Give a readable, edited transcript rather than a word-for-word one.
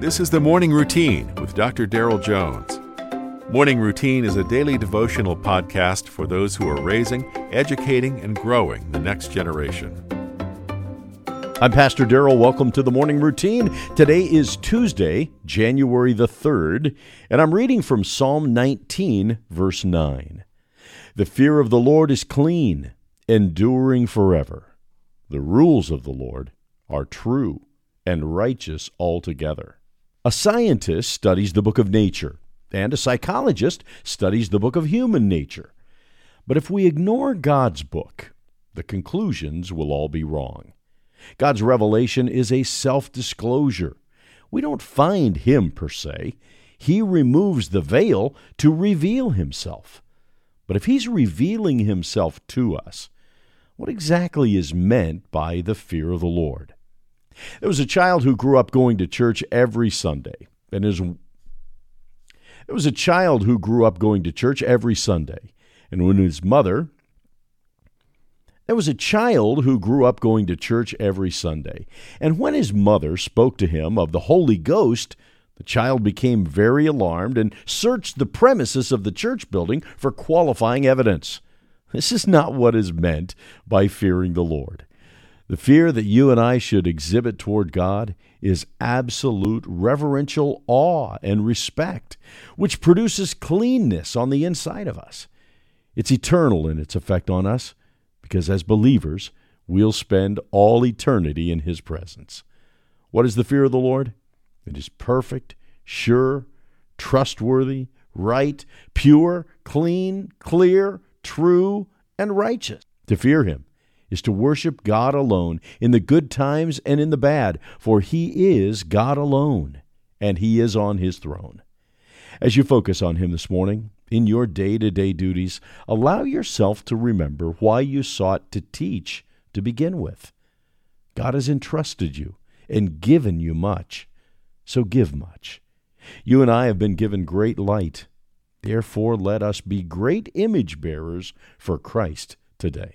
This is The Morning Routine with Dr. Darrell Jones. Morning Routine is a daily devotional podcast for those who are raising, educating, and growing the next generation. I'm Pastor Darrell. Welcome to The Morning Routine. Today is Tuesday, January the 3rd, and I'm reading from Psalm 19, verse 9. The fear of the Lord is clean, enduring forever. The rules of the Lord are true and righteous altogether. A scientist studies the book of nature, and a psychologist studies the book of human nature. But if we ignore God's book, the conclusions will all be wrong. God's revelation is a self-disclosure. We don't find Him per se. He removes the veil to reveal Himself. But if He's revealing Himself to us, what exactly is meant by the fear of the Lord? There was a child who grew up going to church every Sunday, and when his mother spoke to him of the Holy Ghost, the child became very alarmed and searched the premises of the church building for qualifying evidence. This is not what is meant by fearing the Lord. The fear that you and I should exhibit toward God is absolute reverential awe and respect, which produces cleanness on the inside of us. It's eternal in its effect on us, because as believers, we'll spend all eternity in His presence. What is the fear of the Lord? It is perfect, sure, trustworthy, right, pure, clean, clear, true, and righteous. To fear Him is to worship God alone in the good times and in the bad, for He is God alone, and He is on His throne. As you focus on Him this morning, in your day-to-day duties, allow yourself to remember why you sought to teach to begin with. God has entrusted you and given you much, so give much. You and I have been given great light. Therefore, let us be great image bearers for Christ today.